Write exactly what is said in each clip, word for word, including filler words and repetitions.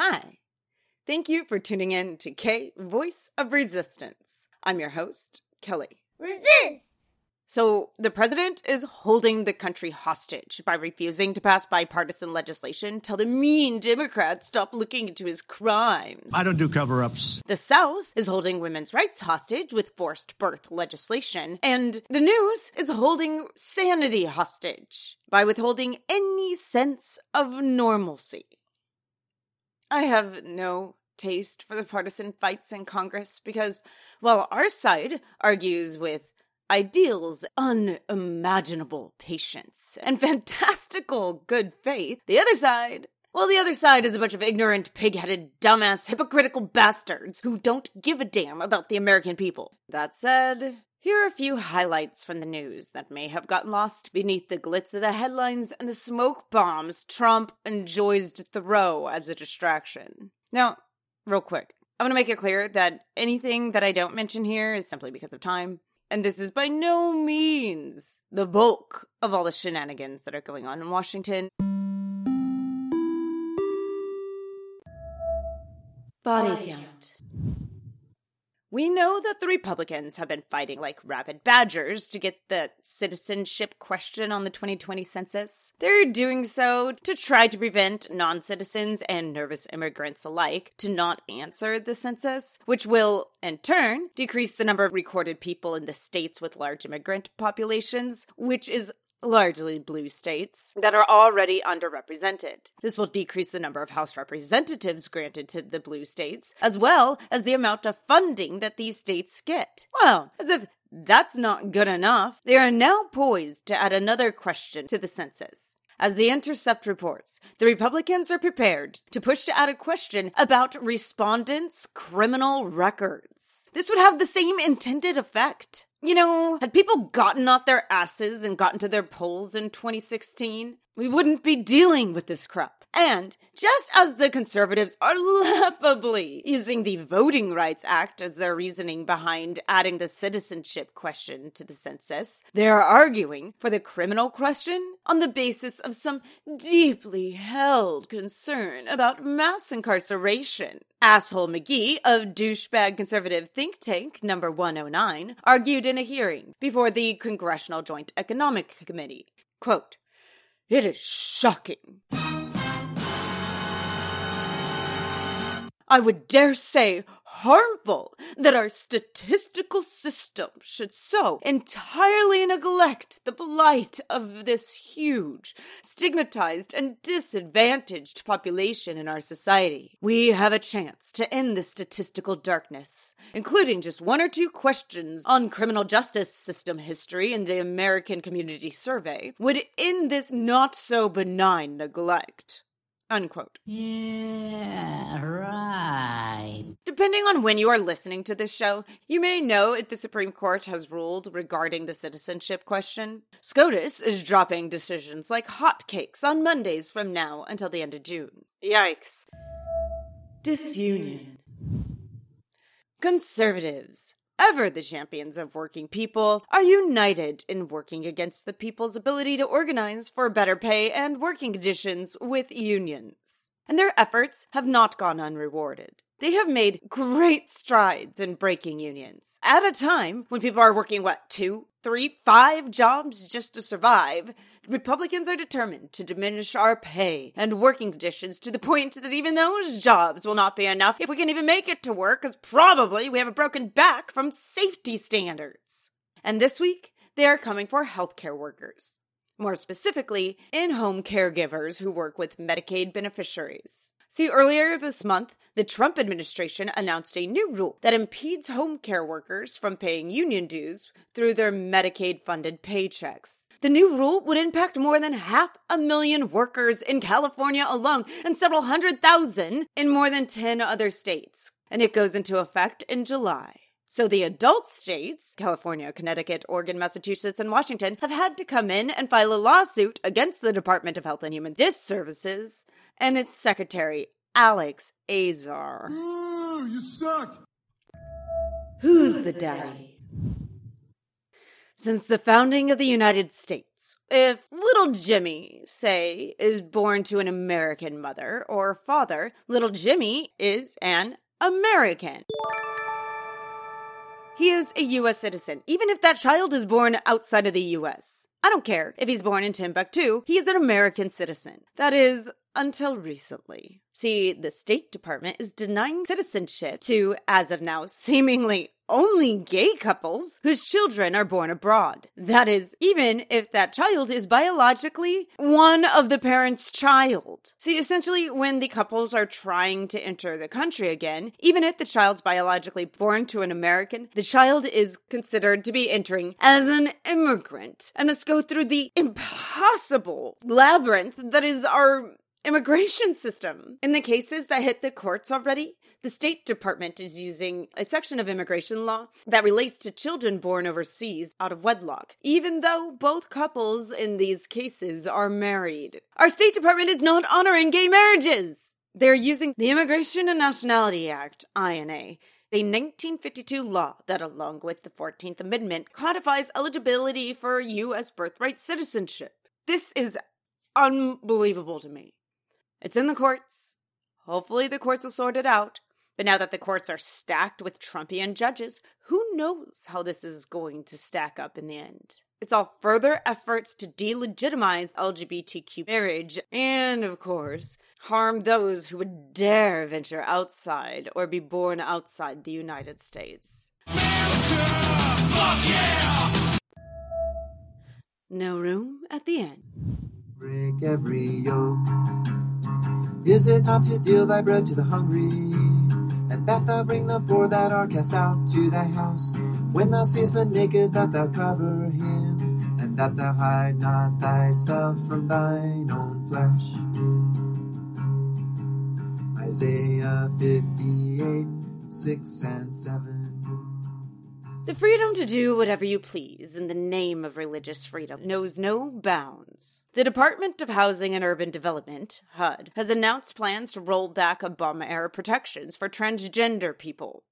Hi, thank you for tuning in to K, Voice of Resistance. I'm your host, Kelly. Resist! So the president is holding the country hostage by refusing to pass bipartisan legislation till the mean Democrats stop looking into his crimes. I don't do cover-ups. The South is holding women's rights hostage with forced birth legislation, and the news is holding sanity hostage by withholding any sense of normalcy. I have no taste for the partisan fights in Congress because, while our side argues with ideals, unimaginable patience, and fantastical good faith, the other side, well, the other side is a bunch of ignorant, pig-headed, dumbass, hypocritical bastards who don't give a damn about the American people. That said, here are a few highlights from the news that may have gotten lost beneath the glitz of the headlines and the smoke bombs Trump enjoys to throw as a distraction. Now, real quick, I want to make it clear that anything that I don't mention here is simply because of time, and this is by no means the bulk of all the shenanigans that are going on in Washington. Body count. We know that the Republicans have been fighting like rabid badgers to get the citizenship question on the twenty twenty census. They're doing so to try to prevent non-citizens and nervous immigrants alike to not answer the census, which will, in turn, decrease the number of recorded people in the states with large immigrant populations, which is largely blue states, that are already underrepresented. This will decrease the number of House representatives granted to the blue states, as well as the amount of funding that these states get. Well, as if that's not good enough, they are now poised to add another question to the census. As The Intercept reports, the Republicans are prepared to push to add a question about respondents' criminal records. This would have the same intended effect. You know, had people gotten off their asses and gotten to their polls in twenty sixteen, we wouldn't be dealing with this crap. And just as the conservatives are laughably using the Voting Rights Act as their reasoning behind adding the citizenship question to the census, they are arguing for the criminal question on the basis of some deeply held concern about mass incarceration. Asshole McGee of douchebag conservative think tank number one oh nine argued in a hearing before the Congressional Joint Economic Committee, quote, "It is shocking. I would dare say harmful that our statistical system should so entirely neglect the plight of this huge, stigmatized, and disadvantaged population in our society. We have a chance to end the statistical darkness, including just one or two questions on criminal justice system history in the American Community Survey, would end this not-so-benign neglect." Unquote. Yeah, right. Depending on when you are listening to this show, you may know if the Supreme Court has ruled regarding the citizenship question. SCOTUS is dropping decisions like hotcakes on Mondays from now until the end of June. Yikes. Disunion. Conservatives, ever the champions of working people, are united in working against the people's ability to organize for better pay and working conditions with unions. And their efforts have not gone unrewarded. They have made great strides in breaking unions. At a time when people are working, what, two, three, five jobs just to survive, Republicans are determined to diminish our pay and working conditions to the point that even those jobs will not be enough if we can even make it to work, because probably we have a broken back from safety standards. And this week, they are coming for healthcare workers. More specifically, in-home caregivers who work with Medicaid beneficiaries. See, earlier this month, the Trump administration announced a new rule that impedes home care workers from paying union dues through their Medicaid-funded paychecks. The new rule would impact more than half a million workers in California alone and several hundred thousand in more than ten other states. And it goes into effect in July. So the adult states, California, Connecticut, Oregon, Massachusetts, and Washington, have had to come in and file a lawsuit against the Department of Health and Human Services and its secretary, Alex Azar. Ooh, you suck! Who's the daddy? since the founding of the United States. If little Jimmy, say, is born to an American mother or father, little Jimmy is an American. He is a U S citizen, even if that child is born outside of the U S. I don't care if he's born in Timbuktu, he is an American citizen. That is, until recently. See, the State Department is denying citizenship to, as of now, seemingly only gay couples whose children are born abroad. That is, even if that child is biologically one of the parents' child. See, essentially, when the couples are trying to enter the country again, even if the child's biologically born to an American, the child is considered to be entering as an immigrant and must go through the impossible labyrinth that is our immigration system. In the cases that hit the courts already, the State Department is using a section of immigration law that relates to children born overseas out of wedlock, even though both couples in these cases are married. Our State Department is not honoring gay marriages! They're using the Immigration and Nationality Act, I N A, the nineteen fifty-two law that, along with the fourteenth Amendment, codifies eligibility for U S birthright citizenship. This is unbelievable to me. It's in the courts. Hopefully the courts will sort it out. But now that the courts are stacked with Trumpian judges, who knows how this is going to stack up in the end? It's all further efforts to delegitimize L G B T Q marriage and, of course, harm those who would dare venture outside or be born outside the United States. America, fuck yeah! No room at the end. Break every yoke. Is it not to deal thy bread to the hungry, and that thou bring the poor that are cast out to thy house? When thou seest the naked, that thou cover him, and that thou hide not thyself from thine own flesh. Isaiah fifty-eight, six and seven. The freedom to do whatever you please in the name of religious freedom knows no bounds. The Department of Housing and Urban Development, H U D, has announced plans to roll back Obama-era protections for transgender people.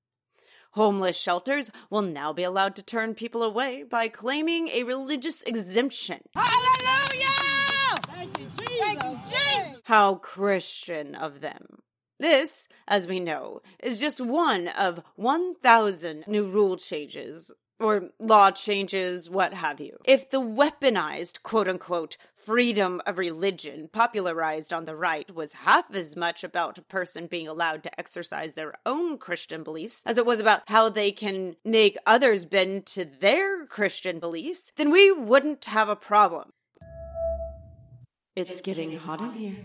Homeless shelters will now be allowed to turn people away by claiming a religious exemption. Hallelujah! Thank you, Jesus! Thank you, Jesus! How Christian of them. This, as we know, is just one of one thousand new rule changes, or law changes, what have you. If the weaponized, quote-unquote, freedom of religion popularized on the right was half as much about a person being allowed to exercise their own Christian beliefs as it was about how they can make others bend to their Christian beliefs, then we wouldn't have a problem. It's, it's getting, getting hot in here.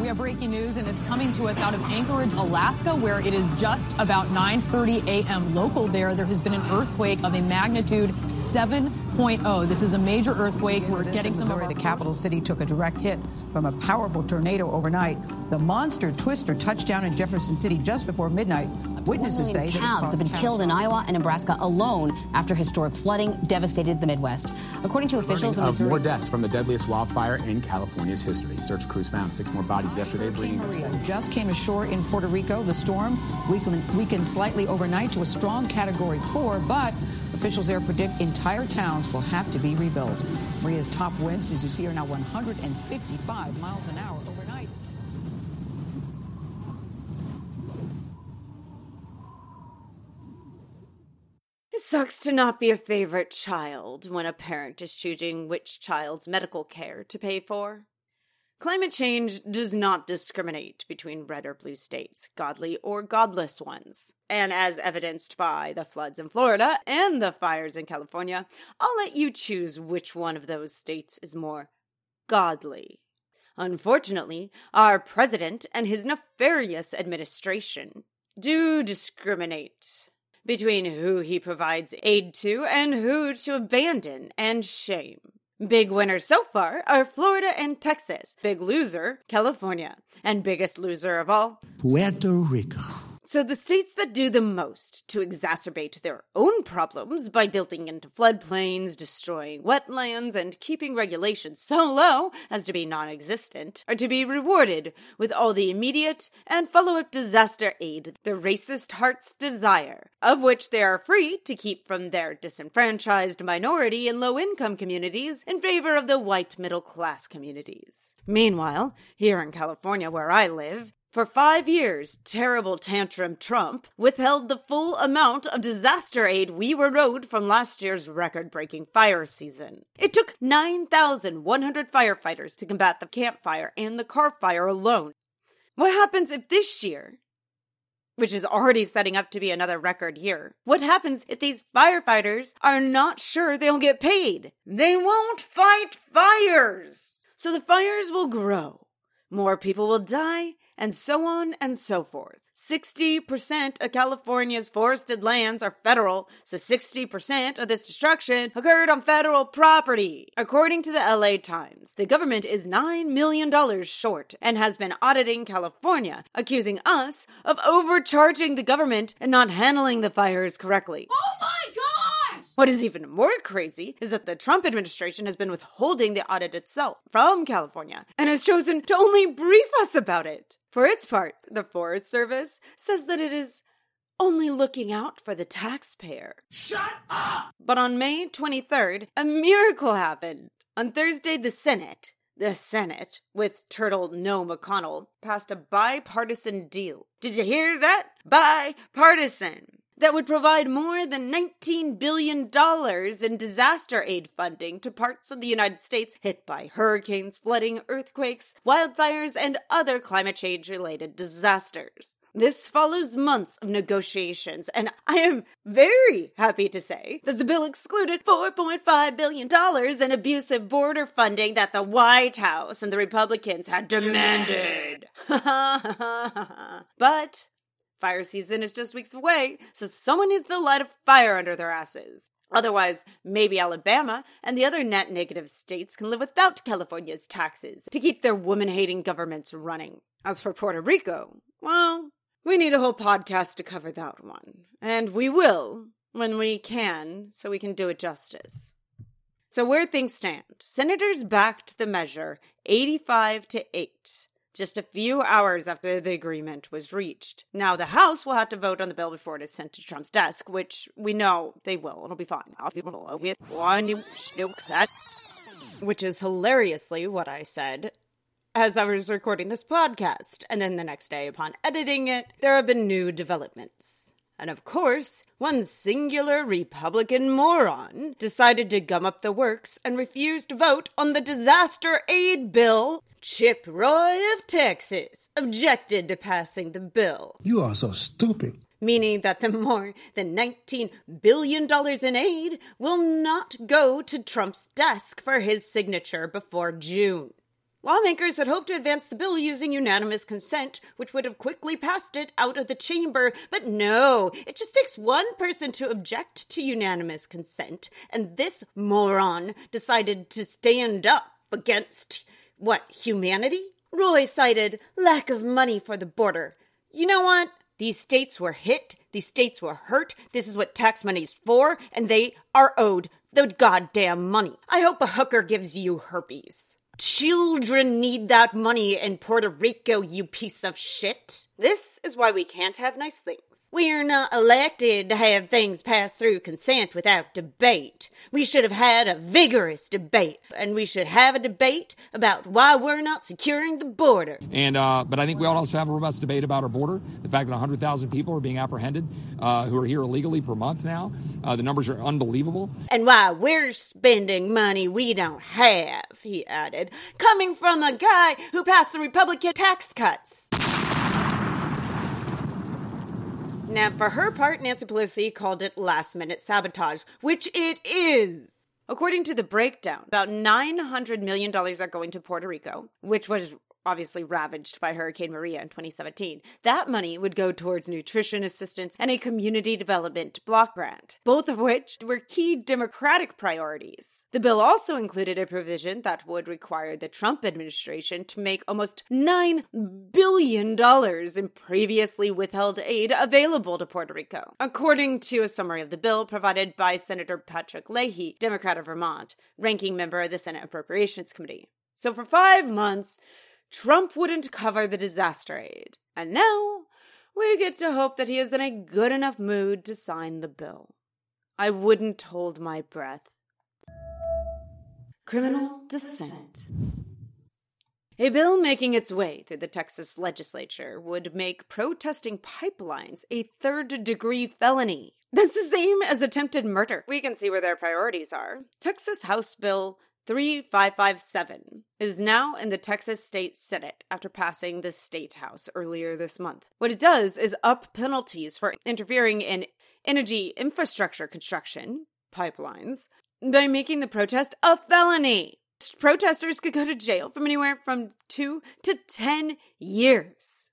We have breaking news, and it's coming to us out of Anchorage, Alaska, where it is just about nine thirty a.m. local there. There has been an earthquake of a magnitude seven point oh. This is a major earthquake. In We're getting some of our... The capital city took a direct hit from a powerful tornado overnight. The monster twister touched down in Jefferson City just before midnight. Witnesses say that calves have been killed in Iowa and Nebraska alone after historic flooding devastated the Midwest. According to officials in Missouri... More deaths from the deadliest wildfire in California's history. Search crews found six more bodies yesterday. Just came ashore in Puerto Rico. The storm weakened slightly overnight to a strong Category four, but officials there predict entire towns will have to be rebuilt. Maria's top winds, as you see, are now one hundred fifty-five miles an hour overnight. It sucks to not be a favorite child when a parent is choosing which child's medical care to pay for. Climate change does not discriminate between red or blue states, godly or godless ones. And as evidenced by the floods in Florida and the fires in California, I'll let you choose which one of those states is more godly. Unfortunately, our president and his nefarious administration do discriminate between who he provides aid to and who to abandon and shame. Big winners so far are Florida and Texas. Big loser, California. And biggest loser of all, Puerto Rico. So the states that do the most to exacerbate their own problems by building into floodplains, destroying wetlands, and keeping regulations so low as to be non-existent are to be rewarded with all the immediate and follow-up disaster aid their racist hearts desire, of which they are free to keep from their disenfranchised minority and low-income communities in favor of the white middle-class communities. Meanwhile, here in California where I live, for five years, terrible tantrum Trump withheld the full amount of disaster aid we were owed from last year's record-breaking fire season. It took nine thousand one hundred firefighters to combat the camp fire and the car fire alone. What happens if this year, which is already setting up to be another record year, what happens if these firefighters are not sure they'll get paid? They won't fight fires! So the fires will grow, more people will die, and so on and so forth. sixty percent of California's forested lands are federal, so sixty percent of this destruction occurred on federal property. According to the L A Times, the government is nine million dollars short and has been auditing California, accusing us of overcharging the government and not handling the fires correctly. Oh my God! What is even more crazy is that the Trump administration has been withholding the audit itself from California and has chosen to only brief us about it. For its part, the Forest Service says that it is only looking out for the taxpayer. Shut up! But on May twenty-third, a miracle happened. On Thursday, the Senate, the Senate, with Turtle Noel McConnell, passed a bipartisan deal. Did you hear that? Bipartisan. That would provide more than nineteen billion dollars in disaster aid funding to parts of the United States hit by hurricanes, flooding, earthquakes, wildfires, and other climate change-related disasters. This follows months of negotiations, and I am very happy to say that the bill excluded four point five billion dollars in abusive border funding that the White House and the Republicans had demanded. Ha ha ha ha. But fire season is just weeks away, so someone needs to light a fire under their asses. Otherwise, maybe Alabama and the other net negative states can live without California's taxes to keep their woman-hating governments running. As for Puerto Rico, well, we need a whole podcast to cover that one. And we will, when we can, so we can do it justice. So where things stand, senators backed the measure eighty-five to eight. Just a few hours after the agreement was reached. Now, the House will have to vote on the bill before it is sent to Trump's desk, which we know they will. It'll be fine. Which is hilariously what I said as I was recording this podcast. And then the next day, upon editing it, there have been new developments. And of course, one singular Republican moron decided to gum up the works and refused to vote on the disaster aid bill. Chip Roy of Texas objected to passing the bill. You are so stupid. Meaning that the more than nineteen billion dollars in aid will not go to Trump's desk for his signature before June. Lawmakers had hoped to advance the bill using unanimous consent, which would have quickly passed it out of the chamber, but no, it just takes one person to object to unanimous consent, and this moron decided to stand up against, what, humanity? Roy cited lack of money for the border. You know what? These states were hit, these states were hurt, this is what tax money's for, and they are owed the goddamn money. I hope a hooker gives you herpes. Children need that money in Puerto Rico, you piece of shit. This is why we can't have nice things. We're not elected to have things passed through consent without debate. We should have had a vigorous debate, and we should have a debate about why we're not securing the border. And uh, but I think we ought to also have a robust debate about our border. The fact that one hundred thousand people are being apprehended uh, who are here illegally per month now. Uh, the numbers are unbelievable. And why we're spending money we don't have, he added, coming from a guy who passed the Republican tax cuts. Now, for her part, Nancy Pelosi called it last-minute sabotage, which it is. According to the breakdown, about nine hundred million dollars are going to Puerto Rico, which was obviously ravaged by Hurricane Maria in twenty seventeen. That money would go towards nutrition assistance and a community development block grant, both of which were key Democratic priorities. The bill also included a provision that would require the Trump administration to make almost nine billion dollars in previously withheld aid available to Puerto Rico, according to a summary of the bill provided by Senator Patrick Leahy, Democrat of Vermont, ranking member of the Senate Appropriations Committee. So for five months, Trump wouldn't cover the disaster aid. And now, we get to hope that he is in a good enough mood to sign the bill. I wouldn't hold my breath. Criminal dissent. A bill making its way through the Texas legislature would make protesting pipelines a third-degree felony. That's the same as attempted murder. We can see where their priorities are. Texas House Bill three five five seven is now in the Texas State Senate after passing the State House earlier this month. What it does is up penalties for interfering in energy infrastructure construction, pipelines, by making the protest a felony. Protesters could go to jail from anywhere from two to ten years.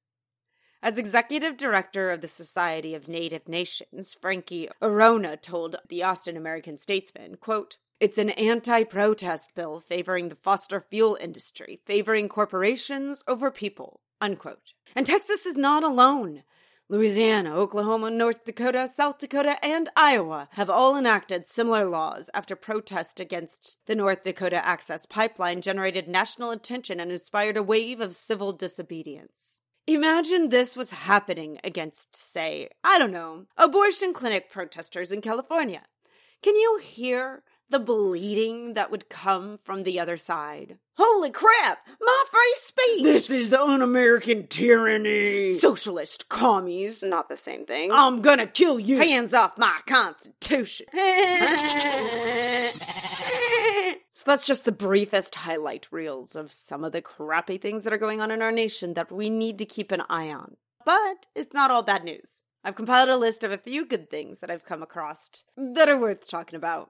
As executive director of the Society of Native Nations, Frankie Arona told the Austin American Statesman, quote, "It's an anti-protest bill favoring the fossil fuel industry, favoring corporations over people," unquote. And Texas is not alone. Louisiana, Oklahoma, North Dakota, South Dakota, and Iowa have all enacted similar laws after protest against the North Dakota Access Pipeline generated national attention and inspired a wave of civil disobedience. Imagine this was happening against, say, I don't know, abortion clinic protesters in California. Can you hear the bleeding that would come from the other side? Holy crap! My free speech! This is the un-American tyranny! Socialist commies! Not the same thing. I'm gonna kill you! Hands off my Constitution! So that's just the briefest highlight reels of some of the crappy things that are going on in our nation that we need to keep an eye on. But it's not all bad news. I've compiled a list of a few good things that I've come across that are worth talking about.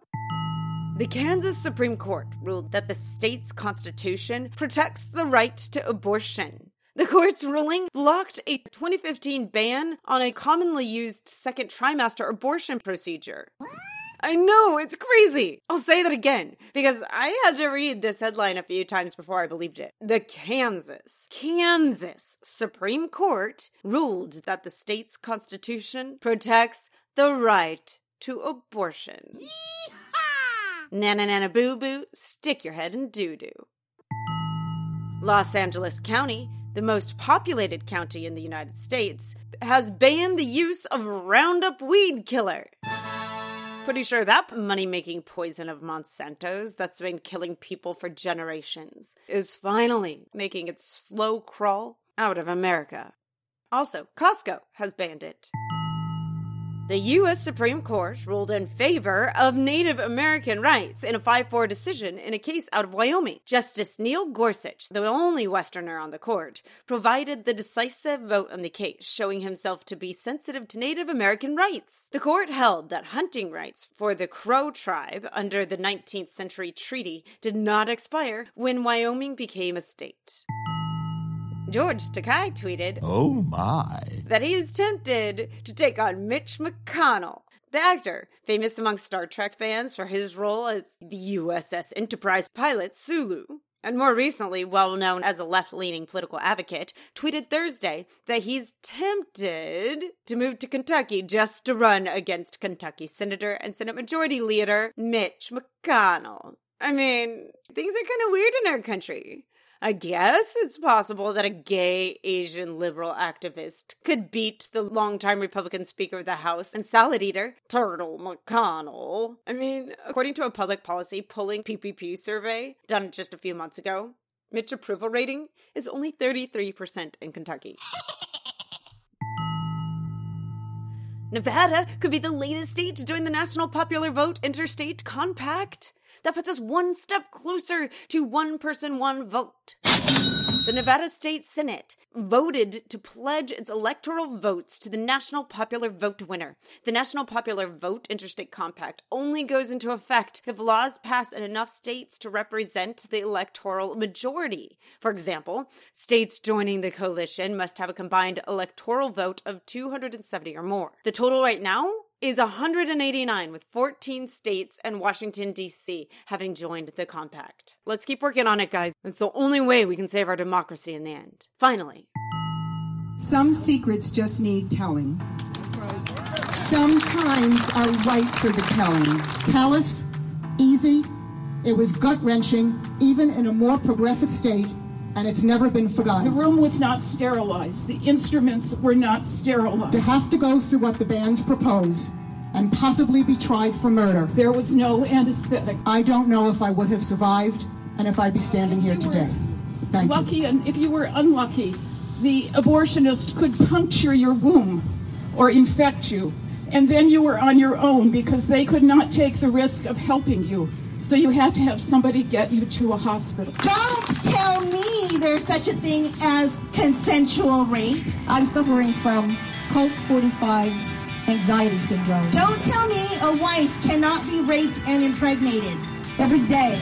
The Kansas Supreme Court ruled that the state's constitution protects the right to abortion. The court's ruling blocked a twenty fifteen ban on a commonly used second trimester abortion procedure. I know, it's crazy! I'll say that again, because I had to read this headline a few times before I believed it. The Kansas, Kansas Supreme Court ruled that the state's constitution protects the right to abortion. Yee! Nana nana boo boo, stick your head in doo doo. Los Angeles County, the most populated county in the United States, has banned the use of Roundup weed killer. Pretty sure that money-making poison of Monsanto's that's been killing people for generations is finally making its slow crawl out of America. Also, Costco has banned it. The U S Supreme Court ruled in favor of Native American rights in a five four decision in a case out of Wyoming. Justice Neil Gorsuch, the only Westerner on the court, provided the decisive vote on the case, showing himself to be sensitive to Native American rights. The court held that hunting rights for the Crow tribe under the nineteenth century treaty did not expire when Wyoming became a state. George Takei tweeted, "Oh my," that he is tempted to take on Mitch McConnell. The actor, famous among Star Trek fans for his role as the U S S Enterprise pilot Sulu, and more recently well known as a left-leaning political advocate, tweeted Thursday that he's tempted to move to Kentucky just to run against Kentucky Senator and Senate Majority Leader Mitch McConnell. I mean, things are kind of weird in our country. I guess it's possible that a gay Asian liberal activist could beat the longtime Republican Speaker of the House and salad eater, Turtle McConnell. I mean, according to a public policy polling P P P survey done just a few months ago, Mitch's approval rating is only thirty-three percent in Kentucky. Nevada could be the latest state to join the National Popular Vote Interstate Compact. That puts us one step closer to one person, one vote. The Nevada State Senate voted to pledge its electoral votes to the National Popular Vote winner. The National Popular Vote Interstate Compact only goes into effect if laws pass in enough states to represent the electoral majority. For example, states joining the coalition must have a combined electoral vote of two hundred seventy or more. The total right now is one hundred eighty-nine, with fourteen states and Washington, D C having joined the compact. Let's keep working on it, guys. It's the only way we can save our democracy in the end. Finally. Some secrets just need telling. Sometimes are right for the telling. Callous, easy, it was gut-wrenching, even in a more progressive state, and it's never been forgotten. The room was not sterilized. The instruments were not sterilized. To have to go through what the bans propose and possibly be tried for murder. There was no anesthetic. I don't know if I would have survived and if I'd be standing here today. Thank you. Lucky, and if you were unlucky, the abortionist could puncture your womb or infect you, and then you were on your own because they could not take the risk of helping you. So you had to have somebody get you to a hospital. Don't tell me there's such a thing as consensual rape. I'm suffering from Colt forty-five anxiety syndrome. Don't tell me a wife cannot be raped and impregnated. Every day,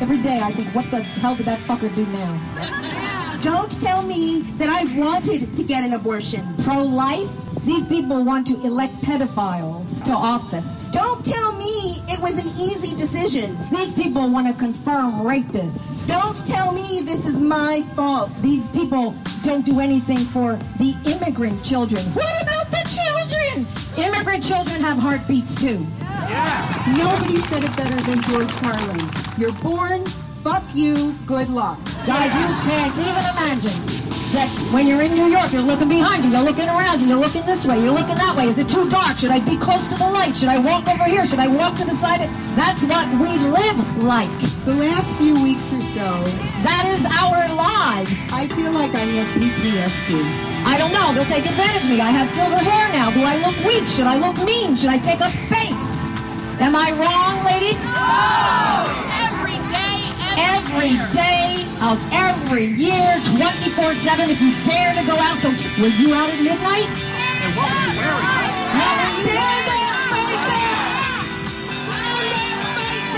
every day I think, what the hell did that fucker do now? Don't tell me that I wanted to get an abortion. Pro-life? These people want to elect pedophiles to office. Don't tell me it was an easy decision. These people want to confirm rapists. Don't tell me this is my fault. These people don't do anything for the immigrant children. What about the children? Immigrant children have heartbeats too. Yeah. Nobody said it better than George Carlin. You're born, fuck you, good luck. God, you can't even imagine. That when you're in New York, you're looking behind you, you're looking around you, you're looking this way, you're looking that way. Is it too dark? Should I be close to the light? Should I walk over here? Should I walk to the side? That's what we live like. The last few weeks or so. That is our lives. I feel like I have P T S D. I don't know. They'll take advantage of me. I have silver hair now. Do I look weak? Should I look mean? Should I take up space? Am I wrong, ladies? No! Every day of every year, twenty-four seven, if you dare to go out, don't you? Were you out at midnight? And what were you wearing? Stand up, fight back! Stand up, fight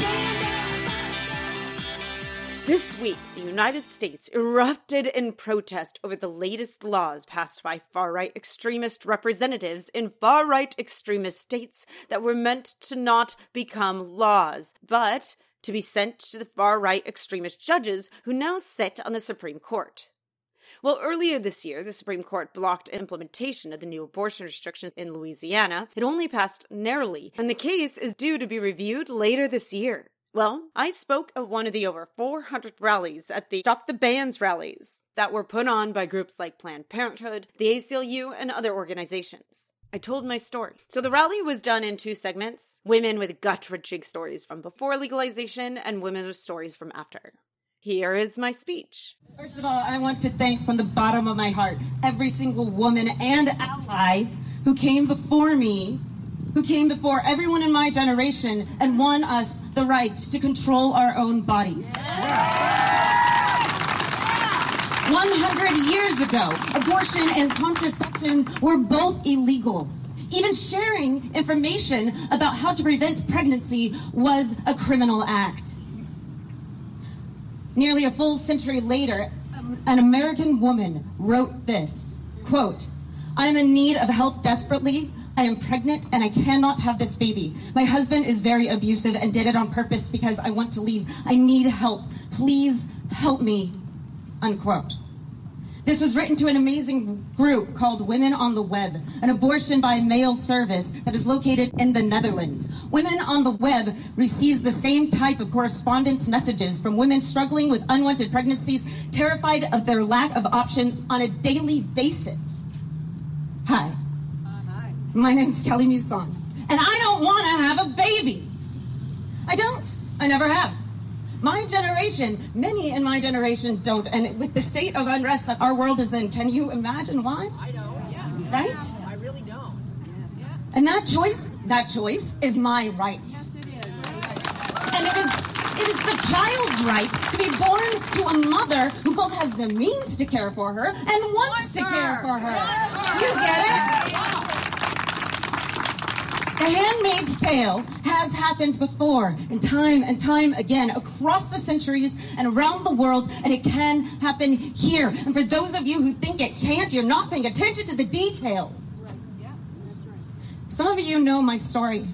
back! Stand up, fight back! This week, the United States erupted in protest over the latest laws passed by far-right extremist representatives in far-right extremist states that were meant to not become laws, but to be sent to the far-right extremist judges who now sit on the Supreme Court. Well, earlier this year, the Supreme Court blocked implementation of the new abortion restrictions in Louisiana. It only passed narrowly, and the case is due to be reviewed later this year. Well, I spoke at one of the over four hundred rallies at the Stop the Bans rallies that were put on by groups like Planned Parenthood, the A C L U, and other organizations. I told my story. So the rally was done in two segments, women with gut-wrenching stories from before legalization and women with stories from after. Here is my speech. First of all, I want to thank from the bottom of my heart every single woman and ally who came before me, who came before everyone in my generation and won us the right to control our own bodies. Yeah. one hundred years ago, abortion and contraception were both illegal. Even sharing information about how to prevent pregnancy was a criminal act. Nearly a full century later, an American woman wrote this, quote, "I am in need of help desperately. I am pregnant and I cannot have this baby. My husband is very abusive and did it on purpose because I want to leave. I need help. Please help me." Unquote. This was written to an amazing group called Women on the Web, an abortion by mail service that is located in the Netherlands. Women on the Web receives the same type of correspondence messages from women struggling with unwanted pregnancies, terrified of their lack of options on a daily basis. Hi. Uh, hi. My name's Kelly Muson, and I don't want to have a baby. I don't. I never have. My generation, many in my generation don't, and with the state of unrest that our world is in, can you imagine why? I don't. Yeah. Right? Yeah. I really don't. Yeah. And that choice, that choice is my right. Yes, it is. And it is, it is the child's right to be born to a mother who both has the means to care for her and wants to care for her. You get it? The Handmaid's Tale has happened before, and time and time again, across the centuries and around the world, and it can happen here. And for those of you who think it can't, you're not paying attention to the details. Some of you know my story.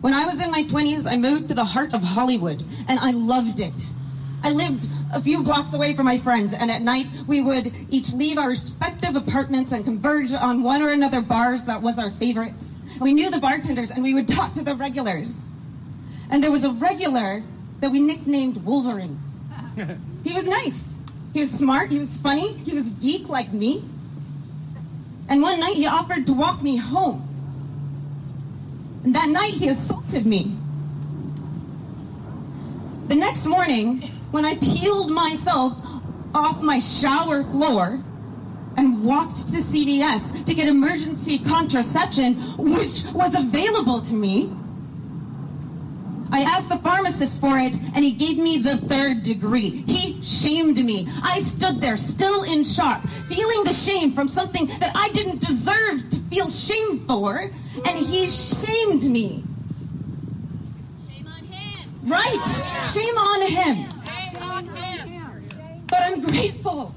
When I was in my twenties, I moved to the heart of Hollywood, and I loved it. I lived a few blocks away from my friends, and at night, we would each leave our respective apartments and converge on one or another bars that was our favorites. We knew the bartenders, and we would talk to the regulars. And there was a regular that we nicknamed Wolverine. He was nice. He was smart. He was funny. He was geek like me. And one night, he offered to walk me home. And that night, he assaulted me. The next morning, when I peeled myself off my shower floor and walked to C V S to get emergency contraception, which was available to me, I asked the pharmacist for it, and he gave me the third degree. He shamed me. I stood there, still in shock, feeling the shame from something that I didn't deserve to feel shame for, and he shamed me. Shame on him. Right. Shame on him. Shame on him. But I'm grateful.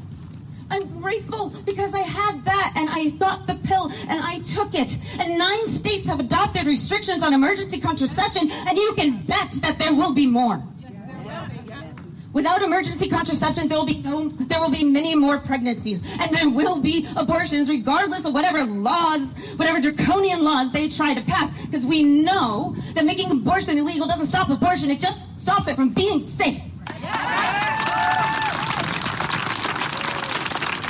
I'm grateful because I had that, and I got the pill, and I took it. And nine states have adopted restrictions on emergency contraception, and you can bet that there will be more. Yes, there will be, yes. Without emergency contraception, there will be no, there will be many more pregnancies, and there will be abortions, regardless of whatever laws, whatever draconian laws they try to pass, because we know that making abortion illegal doesn't stop abortion, it just stops it from being safe. Yes.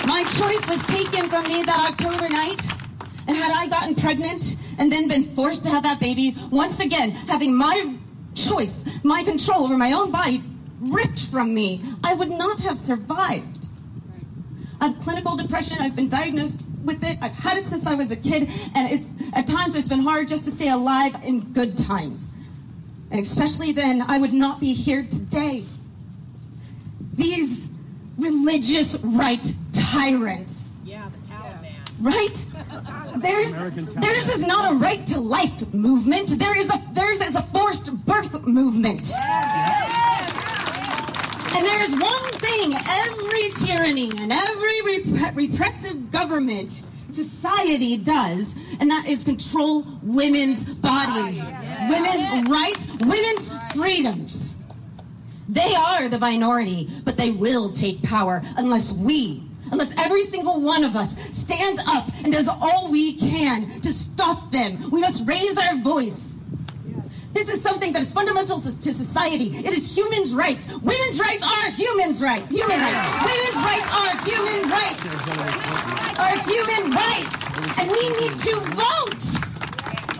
My choice was taken from me that October night, and had I gotten pregnant and then been forced to have that baby, once again, having my choice, my control over my own body ripped from me, I would not have survived. I have clinical depression, I've been diagnosed with it, I've had it since I was a kid, and it's at times it's been hard just to stay alive in good times. And especially then, I would not be here today. These religious right tyrants. Yeah, the Taliban. Right? There's, Taliban. Theirs is not a right to life movement. There is a, theirs is a forced birth movement. Yeah. And there is one thing every tyranny and every rep- repressive government society does, and that is control women's bodies, oh, yeah. women's yeah. rights, women's right. freedoms. They are the minority, but they will take power unless we, unless every single one of us stands up and does all we can to stop them. We must raise our voice. Yes. This is something that is fundamental to society. It is human rights. Women's rights are human rights. Human rights. Women's rights are human rights. Are human rights. And we need to vote.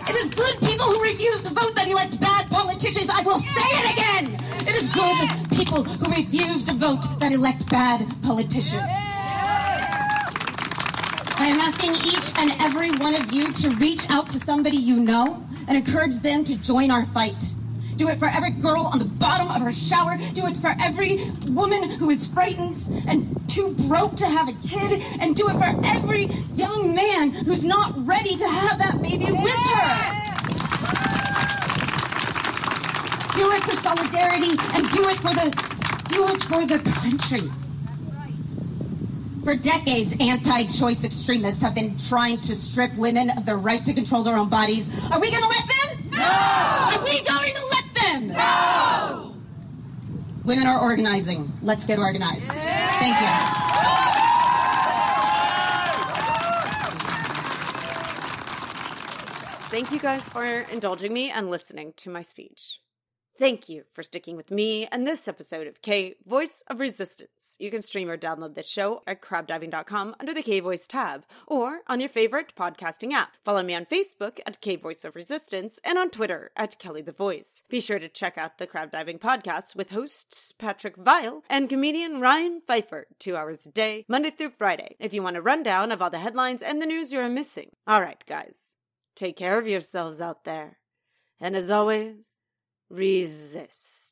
It is good people who refuse to vote that elect bad politicians. I will say it again. It is good people who refuse to vote that elect bad politicians. I am asking each and every one of you to reach out to somebody you know and encourage them to join our fight. Do it for every girl on the bottom of her shower. Do it for every woman who is frightened and too broke to have a kid. And do it for every young man who's not ready to have that baby with her. Do it for solidarity, and do it for the, do it for the country. For decades, anti-choice extremists have been trying to strip women of their right to control their own bodies. Are we going to let them? No! Are we going to let them? No! Women are organizing. Let's get organized. Yeah. Thank you. Thank you guys for indulging me and listening to my speech. Thank you for sticking with me and this episode of K Voice of Resistance. You can stream or download this show at crab diving dot com under the K Voice tab, or on your favorite podcasting app. Follow me on Facebook at K Voice of Resistance and on Twitter at Kelly the Voice. Be sure to check out the Crab Diving Podcast with hosts Patrick Vile and comedian Ryan Pfeiffer, two hours a day, Monday through Friday, if you want a rundown of all the headlines and the news you're missing. All right, guys, take care of yourselves out there. And as always, resist.